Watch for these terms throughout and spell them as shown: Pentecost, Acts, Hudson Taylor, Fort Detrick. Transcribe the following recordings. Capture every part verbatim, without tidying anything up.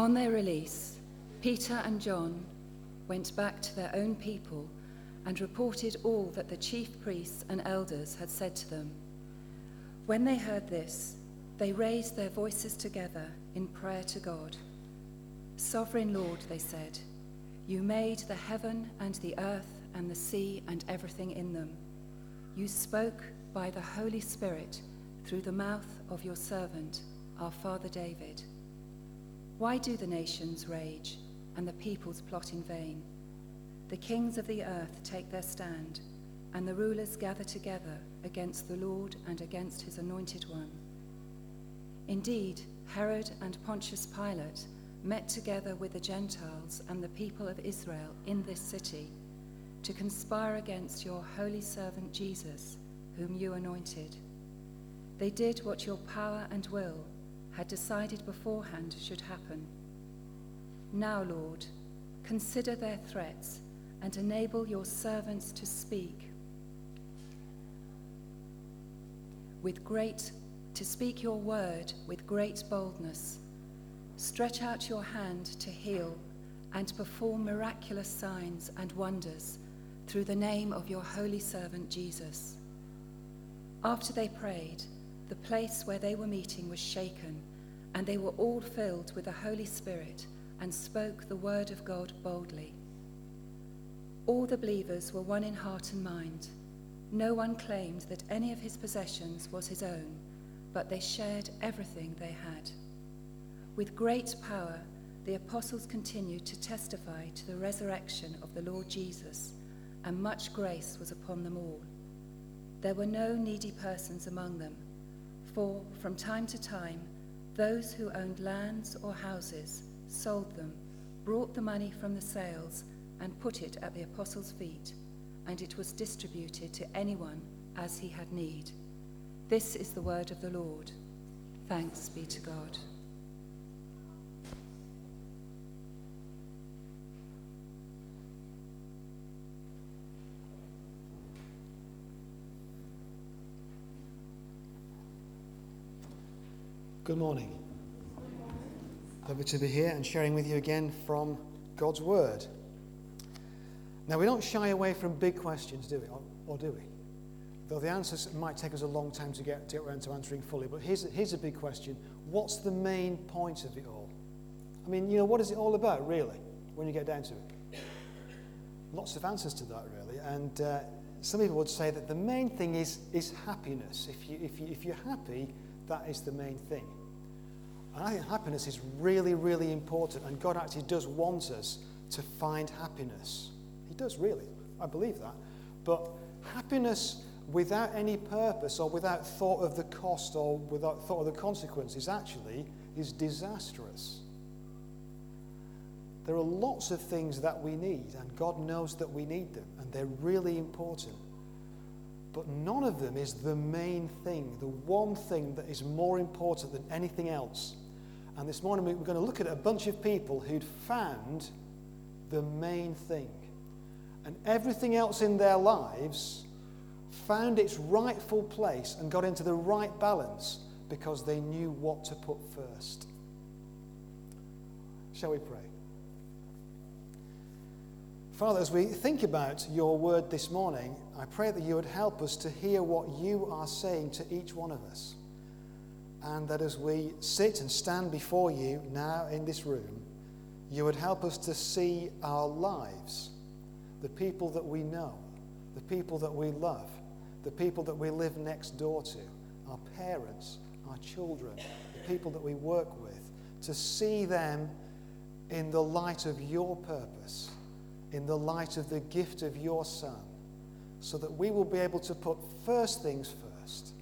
On their release, Peter and John went back to their own people and reported all that the chief priests and elders had said to them. When they heard this, they raised their voices together in prayer to God. Sovereign Lord, they said, you made the heaven and the earth and the sea and everything in them. You spoke by the Holy Spirit through the mouth of your servant, our father David. Why do the nations rage and the peoples plot in vain? The kings of the earth take their stand, and the rulers gather together against the Lord and against his anointed one. Indeed, Herod and Pontius Pilate met together with the Gentiles and the people of Israel in this city to conspire against your holy servant Jesus, whom you anointed. They did what your power and will had decided beforehand should happen. Now, Lord, consider their threats and enable your servants to speak with great, to speak your word with great boldness. Stretch out your hand to heal and perform miraculous signs and wonders through the name of your holy servant Jesus. After they prayed, the place where they were meeting was shaken, and they were all filled with the Holy Spirit and spoke the word of God boldly. All the believers were one in heart and mind. No one claimed that any of his possessions was his own, but they shared everything they had. With great power, the apostles continued to testify to the resurrection of the Lord Jesus, and much grace was upon them all. There were no needy persons among them, for from time to time, those who owned lands or houses sold them, brought the money from the sales, and put it at the apostles' feet, and it was distributed to anyone as he had need. This is the word of the Lord. Thanks be to God. Good morning. Lovely to be here and sharing with you again from God's Word. Now, we don't shy away from big questions, do we? Or, or do we? Though the answers might take us a long time to get, to get around to answering fully, but here's, here's a big question. What's the main point of it all? I mean, you know, what is it all about, really, when you get down to it? Lots of answers to that, really. And uh, some people would say that the main thing is, is happiness. If you, if you, if you're happy, that is the main thing. And I think happiness is really, really important, and God actually does want us to find happiness. He does, really. I believe that. But happiness without any purpose or without thought of the cost or without thought of the consequences actually is disastrous. There are lots of things that we need, and God knows that we need them, and they're really important. But none of them is the main thing, the one thing that is more important than anything else. And this morning we're going to look at a bunch of people who'd found the main thing. And everything else in their lives found its rightful place and got into the right balance because they knew what to put first. Shall we pray? Father, as we think about your word this morning, I pray that you would help us to hear what you are saying to each one of us. And that as we sit and stand before you now in this room, you would help us to see our lives, the people that we know, the people that we love, the people that we live next door to, our parents, our children, the people that we work with, to see them in the light of your purpose, in the light of the gift of your Son, so that we will be able to put first things first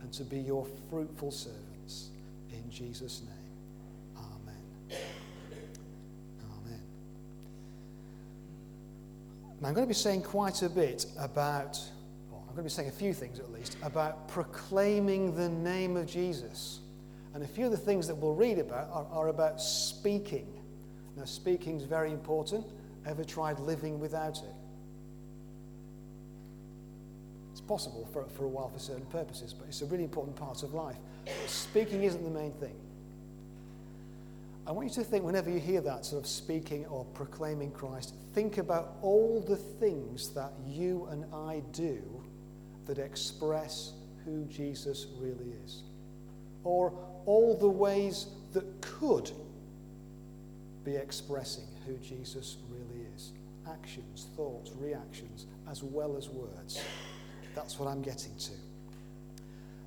and to be your fruitful servants. In Jesus' name, amen. Amen. Now, I'm going to be saying quite a bit about, well, I'm going to be saying a few things at least, about proclaiming the name of Jesus. And a few of the things that we'll read about are, are about speaking. Now, speaking is very important. Ever tried living without it? It's possible for, for a while for certain purposes, but it's a really important part of life. Speaking isn't the main thing. I want you to think, whenever you hear that sort of speaking or proclaiming Christ, think about all the things that you and I do that express who Jesus really is. Or all the ways that could be expressing who Jesus really is. Actions, thoughts, reactions, as well as words. That's what I'm getting to.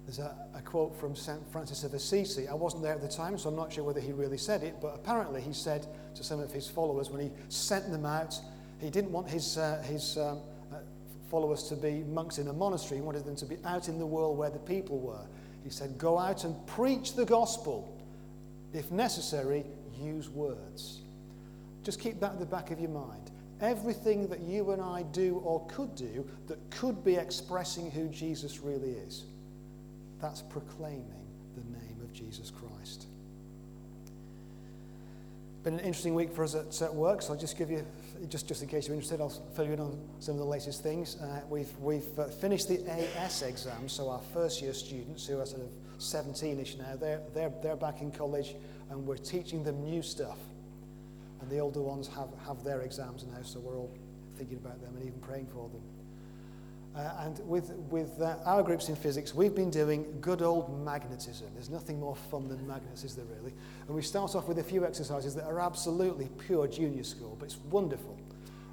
There's a, a quote from Saint Francis of Assisi. I wasn't there at the time, so I'm not sure whether he really said it, but apparently he said to some of his followers when he sent them out, he didn't want his uh, his um, uh, followers to be monks in a monastery. He wanted them to be out in the world where the people were. He said, go out and preach the gospel. If necessary, use words. Just keep that at the back of your mind. Everything that you and I do or could do that could be expressing who Jesus really is, that's proclaiming the name of Jesus Christ. Been an interesting week for us at, at work, so I'll just give you, just, just in case you're interested, I'll fill you in on some of the latest things. Uh, we've we've uh, finished the A S exam, so our first year students who are sort of seventeen-ish now, they're, they're, they're back in college and we're teaching them new stuff. And the older ones have, have their exams now, so we're all thinking about them and even praying for them. Uh, and with with uh, our groups in physics, we've been doing good old magnetism. There's nothing more fun than magnets, is there really? And we start off with a few exercises that are absolutely pure junior school, but it's wonderful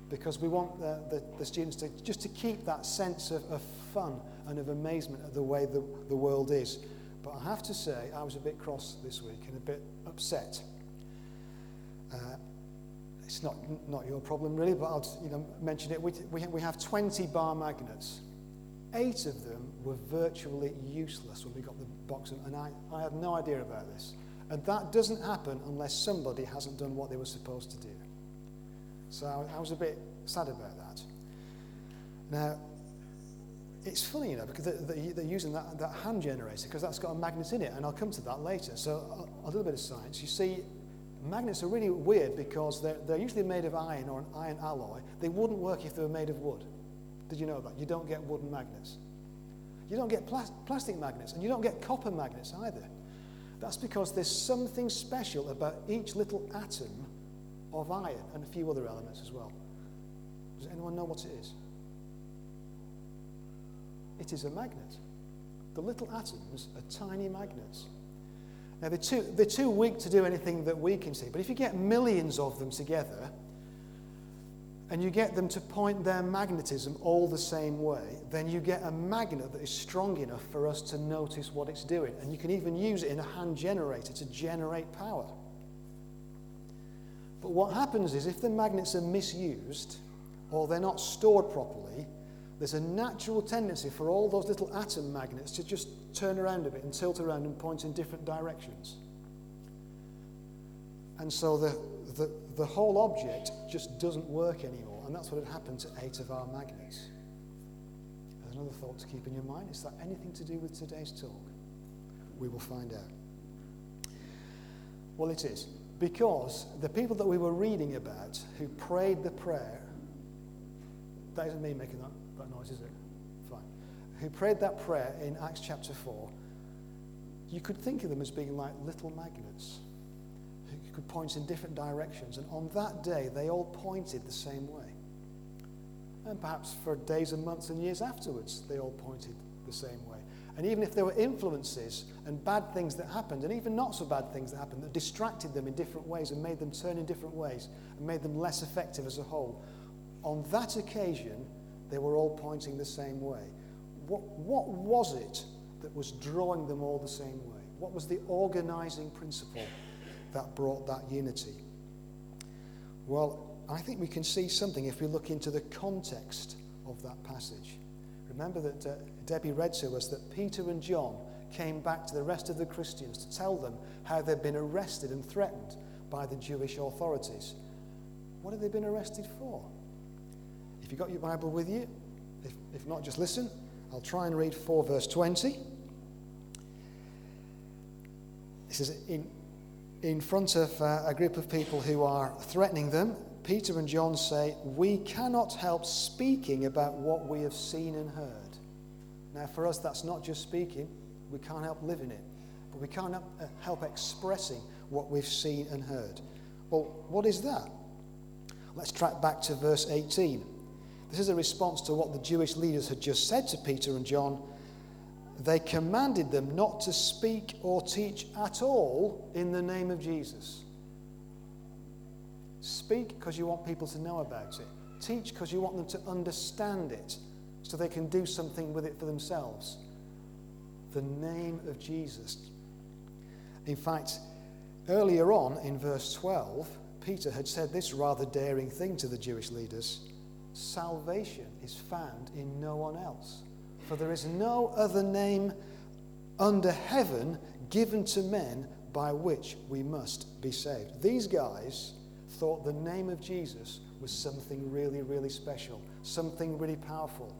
because we want the, the, the students to just to keep that sense of, of fun and of amazement at the way the, the world is. But I have to say, I was a bit cross this week and a bit upset. Uh, It's not not your problem really, but I'll you know mention it. We we we have twenty bar magnets. Eight of them were virtually useless when we got the box, and I, I have no idea about this. And that doesn't happen unless somebody hasn't done what they were supposed to do. So I, I was a bit sad about that. Now, it's funny, you know, because they're, they're using that, that hand generator because that's got a magnet in it, and I'll come to that later. So a, a little bit of science. You see, magnets are really weird because they're, they're usually made of iron or an iron alloy. They wouldn't work if they were made of wood. Did you know that? You don't get wooden magnets. You don't get plas- plastic magnets, and you don't get copper magnets either. That's because there's something special about each little atom of iron and a few other elements as well. Does anyone know what it is? It is a magnet. The little atoms are tiny magnets. Now, they're too, they're too weak to do anything that we can see. But if you get millions of them together and you get them to point their magnetism all the same way, then you get a magnet that is strong enough for us to notice what it's doing. And you can even use it in a hand generator to generate power. But what happens is if the magnets are misused or they're not stored properly, there's a natural tendency for all those little atom magnets to just turn around a bit and tilt around and point in different directions. And so the, the, the whole object just doesn't work anymore. And that's what had happened to eight of our magnets. There's another thought to keep in your mind. Is that anything to do with today's talk? We will find out. Well, it is. Because the people that we were reading about who prayed the prayer, that isn't me making that. That noise, is it? Fine. Who prayed that prayer in Acts chapter four, you could think of them as being like little magnets who could point in different directions. And on that day, they all pointed the same way. And perhaps for days and months and years afterwards, they all pointed the same way. And even if there were influences and bad things that happened, and even not so bad things that happened, that distracted them in different ways and made them turn in different ways and made them less effective as a whole, on that occasion, they were all pointing the same way. What, what was it that was drawing them all the same way? What was the organizing principle that brought that unity? Well, I think we can see something if we look into the context of that passage. Remember that uh, Debbie read to us that Peter and John came back to the rest of the Christians to tell them how they'd been arrested and threatened by the Jewish authorities. What had they been arrested for? If you've got your Bible with you, if, if not, just listen. I'll try and read four, verse twenty. This is in, in front of uh, a group of people who are threatening them. Peter and John say, "We cannot help speaking about what we have seen and heard." Now, for us, that's not just speaking. We can't help living it. but we can't help expressing what we've seen and heard. Well, what is that? Let's track back to verse eighteen. This is a response to what the Jewish leaders had just said to Peter and John. They commanded them not to speak or teach at all in the name of Jesus. Speak because you want people to know about it. Teach because you want them to understand it so they can do something with it for themselves. The name of Jesus. In fact, earlier on in verse twelve, Peter had said this rather daring thing to the Jewish leaders. Salvation is found in no one else, for there is no other name under heaven given to men by which we must be saved. These guys thought the name of Jesus was something really, really special, something really powerful.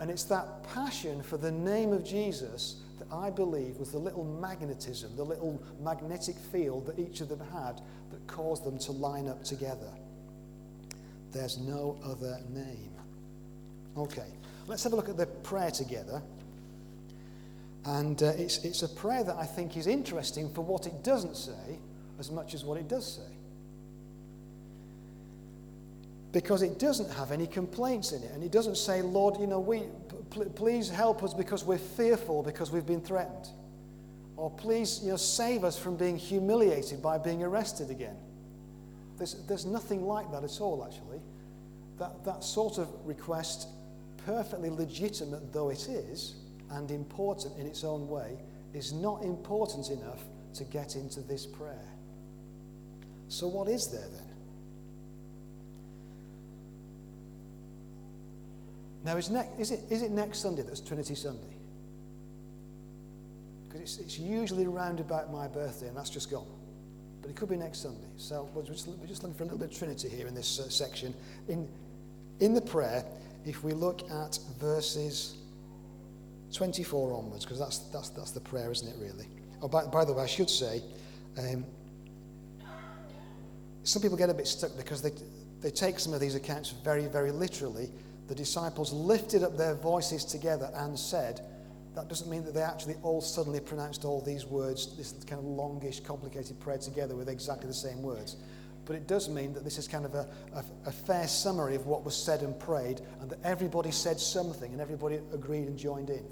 And it's that passion for the name of Jesus that I believe was the little magnetism, the little magnetic field that each of them had that caused them to line up together. There's no other name. Okay, let's have a look at the prayer together. And uh, it's, it's a prayer that I think is interesting for what it doesn't say as much as what it does say. Because it doesn't have any complaints in it. And it doesn't say, Lord, you know, we p- please help us because we're fearful, because we've been threatened. Or please, you know, save us from being humiliated by being arrested again. There's, there's nothing like that at all, actually. That, that sort of request, perfectly legitimate though it is, and important in its own way, is not important enough to get into this prayer. So what is there then? Now, is, ne- is, it, is it next Sunday that's Trinity Sunday? Because it's, it's usually round about my birthday, and that's just gone. But it could be next Sunday. So we're just, we're just looking for a little bit of Trinity here in this uh, section. In, in the prayer, if we look at verses twenty-four onwards, because that's, that's, that's the prayer, isn't it, really? Oh, by, by the way, I should say, um, some people get a bit stuck because they, they take some of these accounts very, very literally. The disciples lifted up their voices together and said, that doesn't mean that they actually all suddenly pronounced all these words, this kind of longish, complicated prayer together with exactly the same words. But it does mean that this is kind of a, a, a fair summary of what was said and prayed, and that everybody said something and everybody agreed and joined in.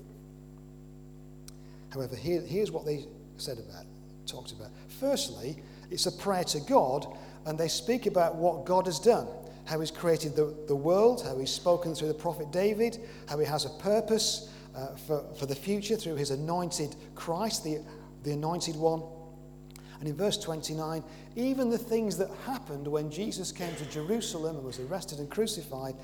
However, here, here's what they said about, talked about. Firstly, it's a prayer to God, and they speak about what God has done. How he's created the, the world, how he's spoken through the prophet David, how he has a purpose uh, for, for the future through his anointed Christ, the, the anointed one. And in verse twenty-nine, even the things that happened when Jesus came to Jerusalem and was arrested and crucified,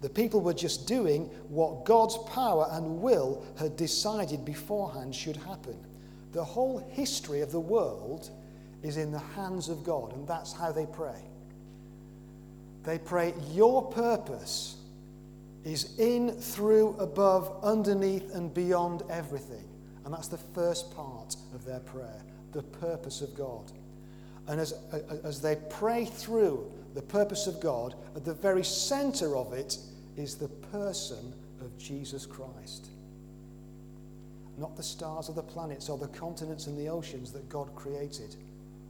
the people were just doing what God's power and will had decided beforehand should happen. The whole history of the world is in the hands of God, and that's how they pray. They pray, your purpose is in, through, above, underneath, and beyond everything. And that's the first part of their prayer, the purpose of God. And as, as they pray through the purpose of God, at the very center of it is the person of Jesus Christ. Not the stars or the planets or the continents and the oceans that God created,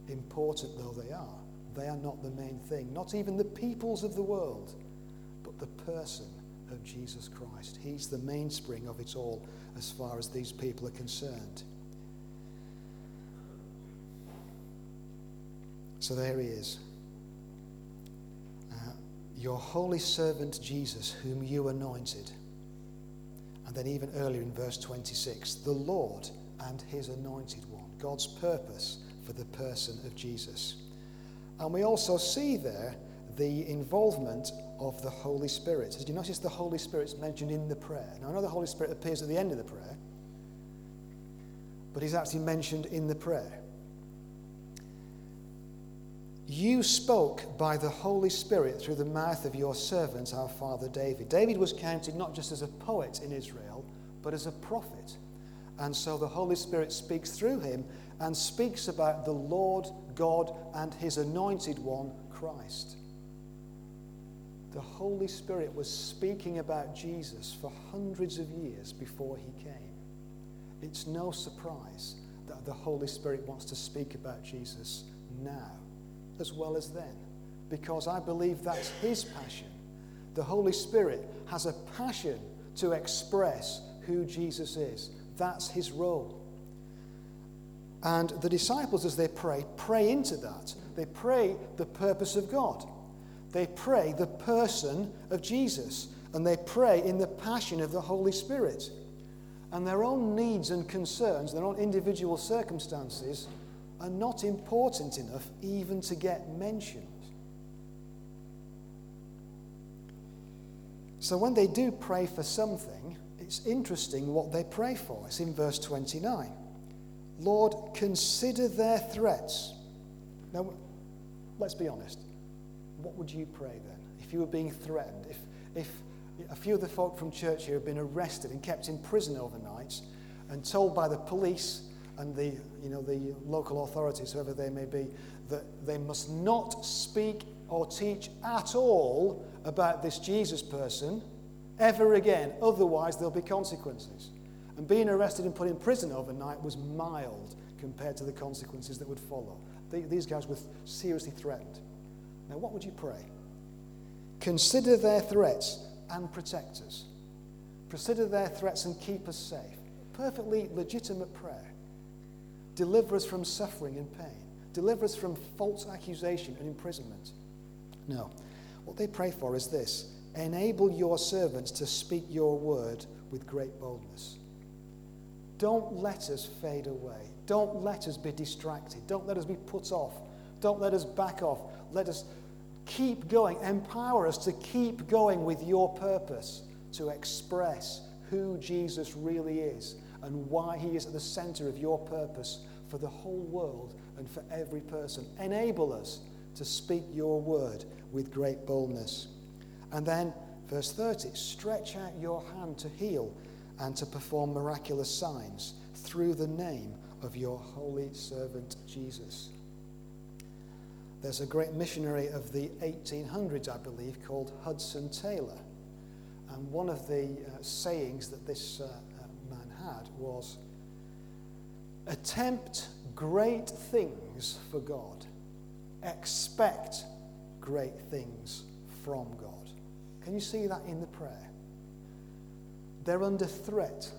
important though they are. They are not the main thing, not even the peoples of the world, but the person of Jesus Christ. He's the mainspring of it all as far as these people are concerned. So there he is. Uh, your holy servant Jesus, whom you anointed. And then even earlier in verse twenty-six, the Lord and his anointed one. God's purpose for the person of Jesus. And we also see there the involvement of the Holy Spirit. Did you notice the Holy Spirit's mentioned in the prayer? Now, I know the Holy Spirit appears at the end of the prayer, but he's actually mentioned in the prayer. You spoke by the Holy Spirit through the mouth of your servant, our father David. David was counted not just as a poet in Israel, but as a prophet. And so the Holy Spirit speaks through him and speaks about the Lord God and his anointed one, Christ. The Holy Spirit was speaking about Jesus for hundreds of years before he came. It's no surprise that the Holy Spirit wants to speak about Jesus now as well as then, because I believe that's his passion. The Holy Spirit has a passion to express who Jesus is. That's his role. And the disciples, as they pray, pray into that. They pray the purpose of God. They pray the person of Jesus. And they pray in the passion of the Holy Spirit. And their own needs and concerns, their own individual circumstances, are not important enough even to get mentioned. So when they do pray for something, it's interesting what they pray for. It's in verse twenty-nine. Lord, consider their threats. Now, let's be honest. What would you pray then if you were being threatened? If if a few of the folk from church here have been arrested and kept in prison overnight and told by the police and the you know the local authorities, whoever they may be, that they must not speak or teach at all about this Jesus person ever again, otherwise there'll be consequences. And being arrested and put in prison overnight was mild compared to the consequences that would follow. These guys were seriously threatened. Now, what would you pray? Consider their threats and protect us. Consider their threats and keep us safe. Perfectly legitimate prayer. Deliver us from suffering and pain. Deliver us from false accusation and imprisonment. No. What they pray for is this: enable your servants to speak your word with great boldness. Don't let us fade away. Don't let us be distracted. Don't let us be put off. Don't let us back off. Let us keep going. Empower us to keep going with your purpose, to express who Jesus really is and why he is at the center of your purpose for the whole world and for every person. Enable us to speak your word with great boldness. And then, verse thirty, stretch out your hand to heal and to perform miraculous signs through the name of your holy servant Jesus. There's a great missionary of the eighteen hundreds, I believe, called Hudson Taylor. And one of the uh, sayings that this uh, man had was, attempt great things for God. Expect great things from God. Can you see that in the prayer? They're under threat.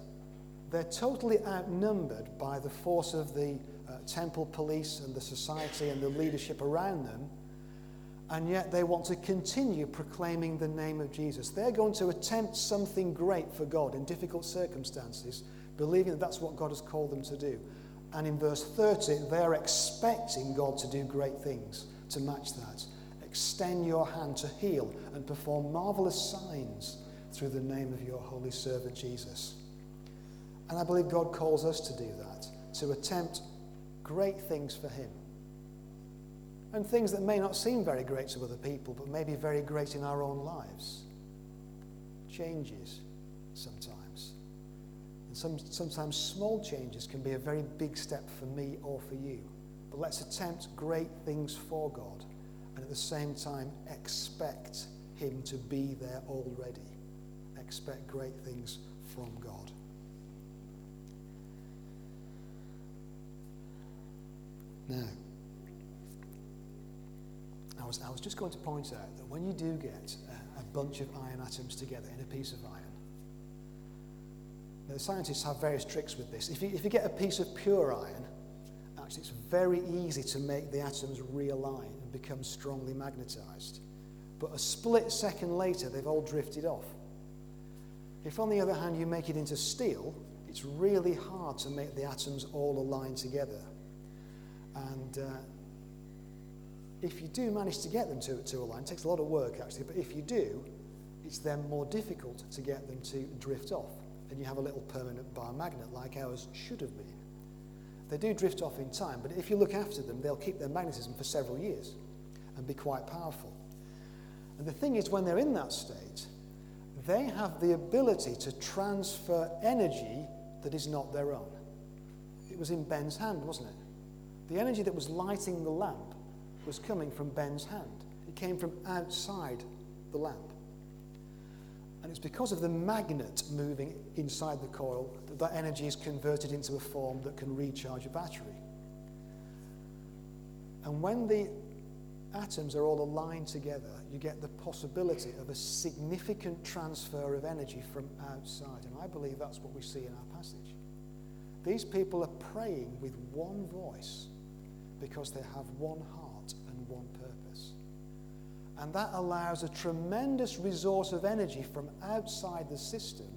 They're totally outnumbered by the force of the uh, temple police and the society and the leadership around them, and yet they want to continue proclaiming the name of Jesus. They're going to attempt something great for God in difficult circumstances, believing that that's what God has called them to do. And in verse thirty, they're expecting God to do great things to match that. Extend your hand to heal and perform marvelous signs through the name of your holy servant Jesus. And I believe God calls us to do that, to attempt great things for him. And things that may not seem very great to other people, but may be very great in our own lives. Changes sometimes. And some, sometimes small changes can be a very big step for me or for you. But let's attempt great things for God, and at the same time expect him to be there already. Expect great things from God. Now, I was, I was just going to point out that when you do get a, a bunch of iron atoms together in a piece of iron, now the scientists have various tricks with this. If you, if you get a piece of pure iron, actually it's very easy to make the atoms realign and become strongly magnetized. But a split second later, they've all drifted off. If, on the other hand, you make it into steel, it's really hard to make the atoms all align together. And uh, if you do manage to get them to, to align, it takes a lot of work, actually, but if you do, it's then more difficult to get them to drift off. And you have a little permanent bar magnet like ours should have been. They do drift off in time, but if you look after them, they'll keep their magnetism for several years and be quite powerful. And the thing is, when they're in that state, they have the ability to transfer energy that is not their own. It was in Ben's hand, wasn't it? The energy that was lighting the lamp was coming from Ben's hand. It came from outside the lamp. And it's because of the magnet moving inside the coil that that energy is converted into a form that can recharge a battery. And when the atoms are all aligned together, you get the possibility of a significant transfer of energy from outside. And I believe that's what we see in our passage. These people are praying with one voice because they have one heart and one purpose. And that allows a tremendous resource of energy from outside the system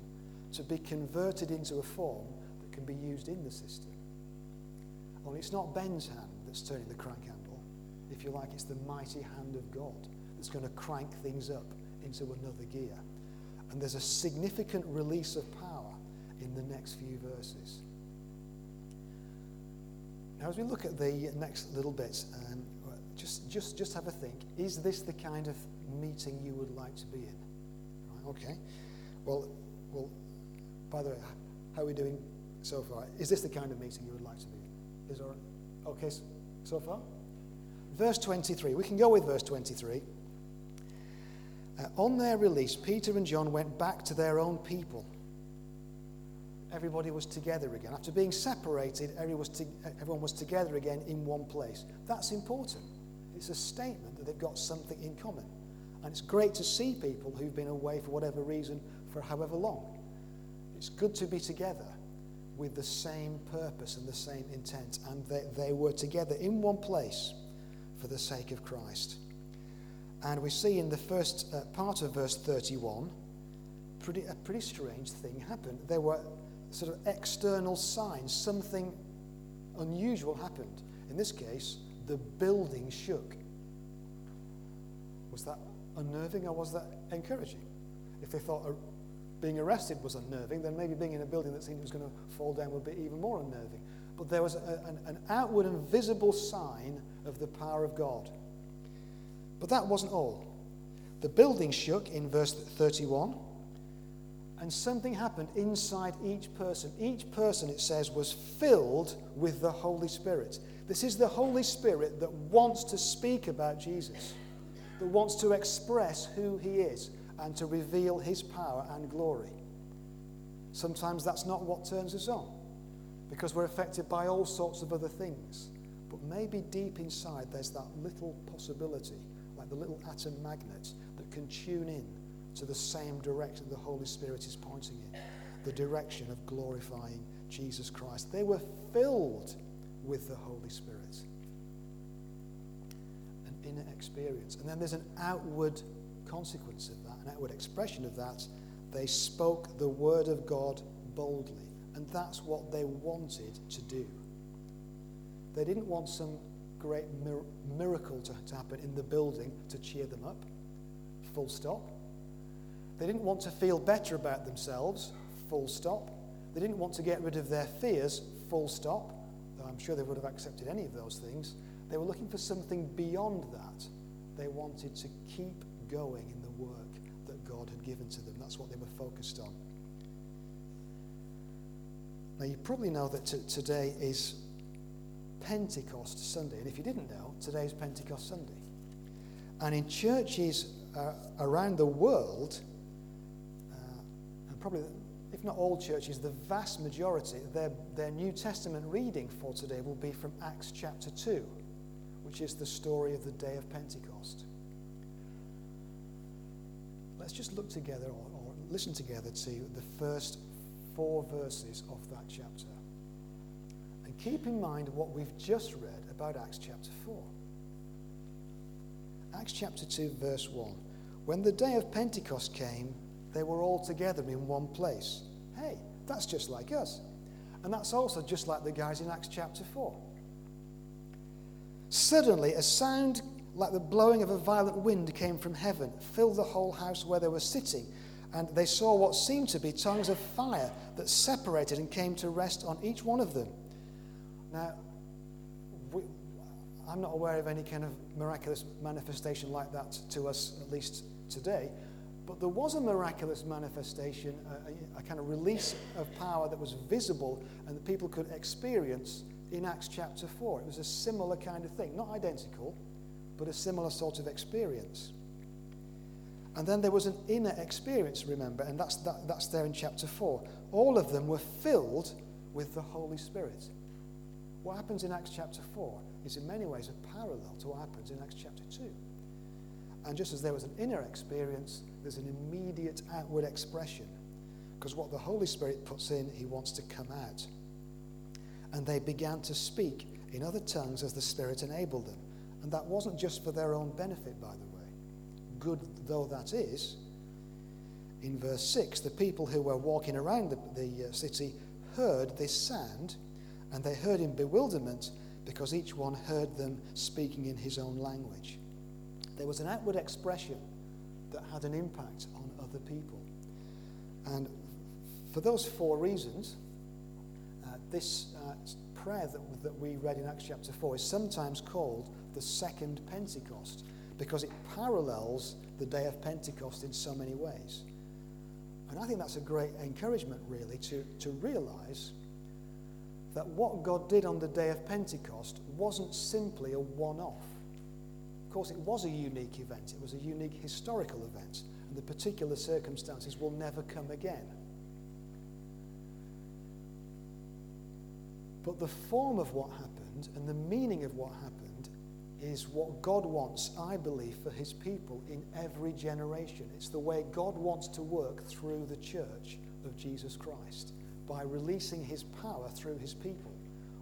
to be converted into a form that can be used in the system. Only it's not Ben's hand that's turning the crank handle. If you like, it's the mighty hand of God that's going to crank things up into another gear. And there's a significant release of power in the next few verses. Now, as we look at the next little bits, um, just, just, just have a think. Is this the kind of meeting you would like to be in? Right, okay. Well, well. By the way, how are we doing so far? Is this the kind of meeting you would like to be in? Is all right? Okay, so, so far? Verse twenty-three. We can go with verse twenty-three. Uh, on their release, Peter and John went back to their own people. Everybody was together again. After being separated, everyone was together again in one place. That's important. It's a statement that they've got something in common. And it's great to see people who've been away for whatever reason for however long. It's good to be together with the same purpose and the same intent. And they, they were together in one place for the sake of Christ. And we see in the first uh, part of verse thirty-one, pretty, a pretty strange thing happened. There were sort of external signs, something unusual happened. In this case, the building shook. Was that unnerving or was that encouraging? If they thought being arrested was unnerving, then maybe being in a building that seemed it was going to fall down would be even more unnerving. But there was a, an, an outward and visible sign of the power of God. But that wasn't all. The building shook in verse thirty-one. And something happened inside each person. Each person, it says, was filled with the Holy Spirit. This is the Holy Spirit that wants to speak about Jesus, that wants to express who he is and to reveal his power and glory. Sometimes that's not what turns us on, because we're affected by all sorts of other things. But maybe deep inside there's that little possibility, like the little atom magnet, that can tune in to the same direction the Holy Spirit is pointing in, the direction of glorifying Jesus Christ. They were filled with the Holy Spirit. An inner experience. And then there's an outward consequence of that, an outward expression of that. They spoke the word of God boldly. And that's what they wanted to do. They didn't want some great mir- miracle to, to happen in the building to cheer them up. Full stop. They didn't want to feel better about themselves, full stop. They didn't want to get rid of their fears, full stop. Though I'm sure they would have accepted any of those things. They were looking for something beyond that. They wanted to keep going in the work that God had given to them. That's what they were focused on. Now, you probably know that t- today is Pentecost Sunday. And if you didn't know, today is Pentecost Sunday. And in churches uh, around the world, probably, if not all churches, the vast majority, their, their New Testament reading for today will be from Acts chapter two, which is the story of the day of Pentecost. Let's just look together or, or listen together to the first four verses of that chapter. And keep in mind what we've just read about Acts chapter four. Acts chapter two, verse one. When the day of Pentecost came, they were all together in one place. Hey, that's just like us. And that's also just like the guys in Acts chapter four. Suddenly, a sound like the blowing of a violent wind came from heaven, filled the whole house where they were sitting, and they saw what seemed to be tongues of fire that separated and came to rest on each one of them. Now, we, I'm not aware of any kind of miraculous manifestation like that to us, at least today. But there was a miraculous manifestation, a, a kind of release of power that was visible and that people could experience in Acts chapter four. It was a similar kind of thing, not identical, but a similar sort of experience. And then there was an inner experience, remember, and that's that, that's there in chapter four. All of them were filled with the Holy Spirit. What happens in Acts chapter four is in many ways a parallel to what happens in Acts chapter two. And just as there was an inner experience, there's an immediate outward expression. Because what the Holy Spirit puts in, he wants to come out. And they began to speak in other tongues as the Spirit enabled them. And that wasn't just for their own benefit, by the way. Good though that is, in verse six, the people who were walking around the, the uh, city heard this sound, and they heard in bewilderment because each one heard them speaking in his own language. There was an outward expression that had an impact on other people. And for those four reasons, uh, this uh, prayer that, that we read in Acts chapter four is sometimes called the second Pentecost, because it parallels the day of Pentecost in so many ways. And I think that's a great encouragement, really, to, to realize that what God did on the day of Pentecost wasn't simply a one-off. Of course, it was a unique event. It was a unique historical event, and the particular circumstances will never come again. But the form of what happened and the meaning of what happened is what God wants, I believe, for his people in every generation. It's the way God wants to work through the church of Jesus Christ, by releasing his power through his people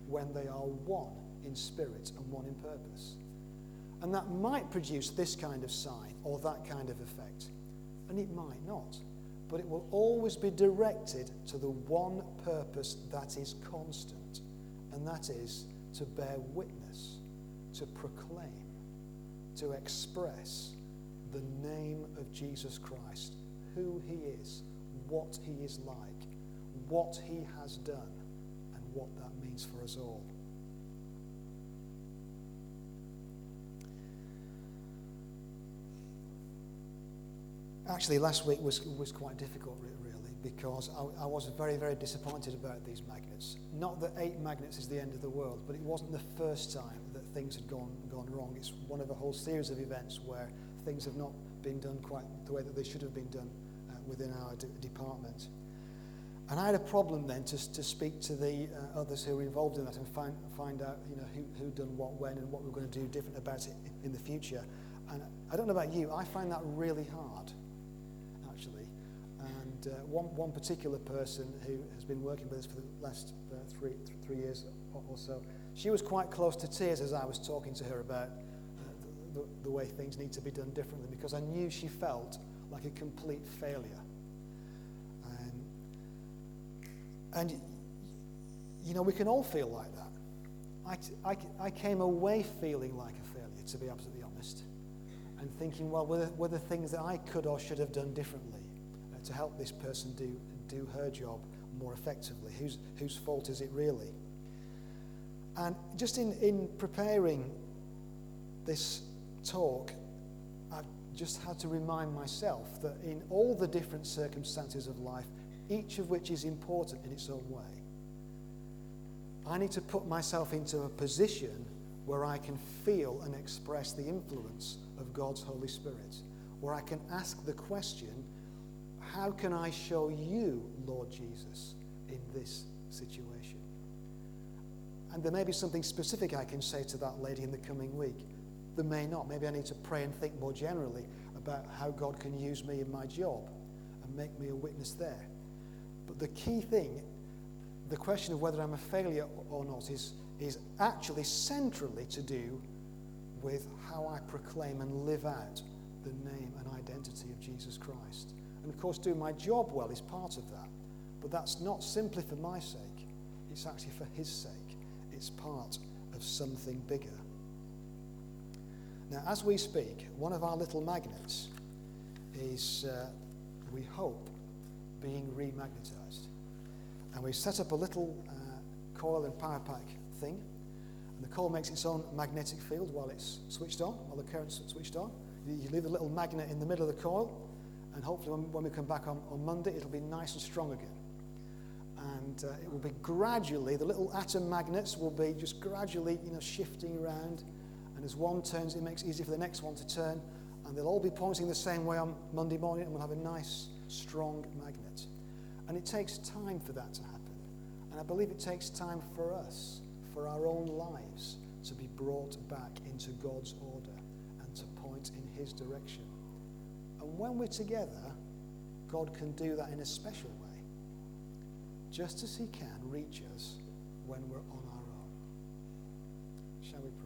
when they are one in spirit and one in purpose. And that might produce this kind of sign or that kind of effect, and it might not, but it will always be directed to the one purpose that is constant, and that is to bear witness, to proclaim, to express the name of Jesus Christ, who he is, what he is like, what he has done, and what that means for us all. Actually, last week was was quite difficult, really, because I, I was very, very disappointed about these magnets. Not that eight magnets is the end of the world, but it wasn't the first time that things had gone gone wrong. It's one of a whole series of events where things have not been done quite the way that they should have been done uh, within our d- department. And I had a problem then to to speak to the uh, others who were involved in that and find find out, you know, who who done what when and what we're going to do different about it in the future. And I don't know about you, I find that really hard, actually. And uh, one one particular person who has been working with us for the last uh, three th- three years or so, she was quite close to tears as I was talking to her about uh, the, the, the way things need to be done differently, because I knew she felt like a complete failure. And, you know, we can all feel like that. I, I, I came away feeling like a failure, to be absolutely honest, and thinking, well, were there, were there things that I could or should have done differently uh, to help this person do do her job more effectively? Whose whose fault is it really? And just in, in preparing this talk, I've just had to remind myself that in all the different circumstances of life, each of which is important in its own way, I need to put myself into a position where I can feel and express the influence of God's Holy Spirit, where I can ask the question, how can I show you, Lord Jesus, in this situation? And there may be something specific I can say to that lady in the coming week. There may not. Maybe I need to pray and think more generally about how God can use me in my job and make me a witness there. But the key thing, the question of whether I'm a failure or not, is, is actually centrally to do with how I proclaim and live out the name and identity of Jesus Christ. And of course, doing my job well is part of that. But that's not simply for my sake. It's actually for his sake. It's part of something bigger. Now, as we speak, one of our little magnets is, uh, we hope, being remagnetized, and we set up a little uh, coil and power pack thing, and the coil makes its own magnetic field while it's switched on, while the current's switched on. You leave the little magnet in the middle of the coil, and hopefully when, when we come back on, on Monday, it'll be nice and strong again, and uh, it will be gradually, the little atom magnets will be just gradually, you know, shifting around, and as one turns, it makes it easy for the next one to turn, and they'll all be pointing the same way on Monday morning, and we'll have a nice, strong magnet. And it takes time for that to happen. And I believe it takes time for us, for our own lives, to be brought back into God's order and to point in His direction. And when we're together, God can do that in a special way, just as He can reach us when we're on our own. Shall we pray?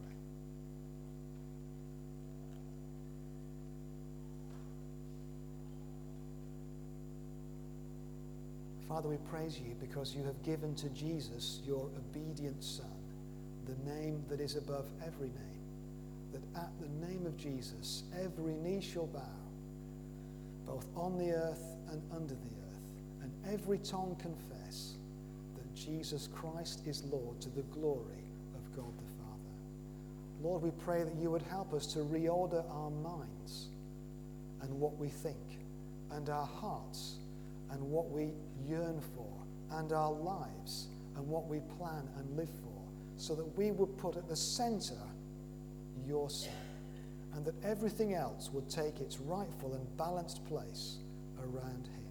Father, we praise You because You have given to Jesus, Your obedient Son, the name that is above every name, that at the name of Jesus, every knee shall bow, both on the earth and under the earth, and every tongue confess that Jesus Christ is Lord, to the glory of God the Father. Lord, we pray that You would help us to reorder our minds and what we think, and our hearts and what we yearn for, and our lives, and what we plan and live for, so that we would put at the center Your Son, and that everything else would take its rightful and balanced place around Him.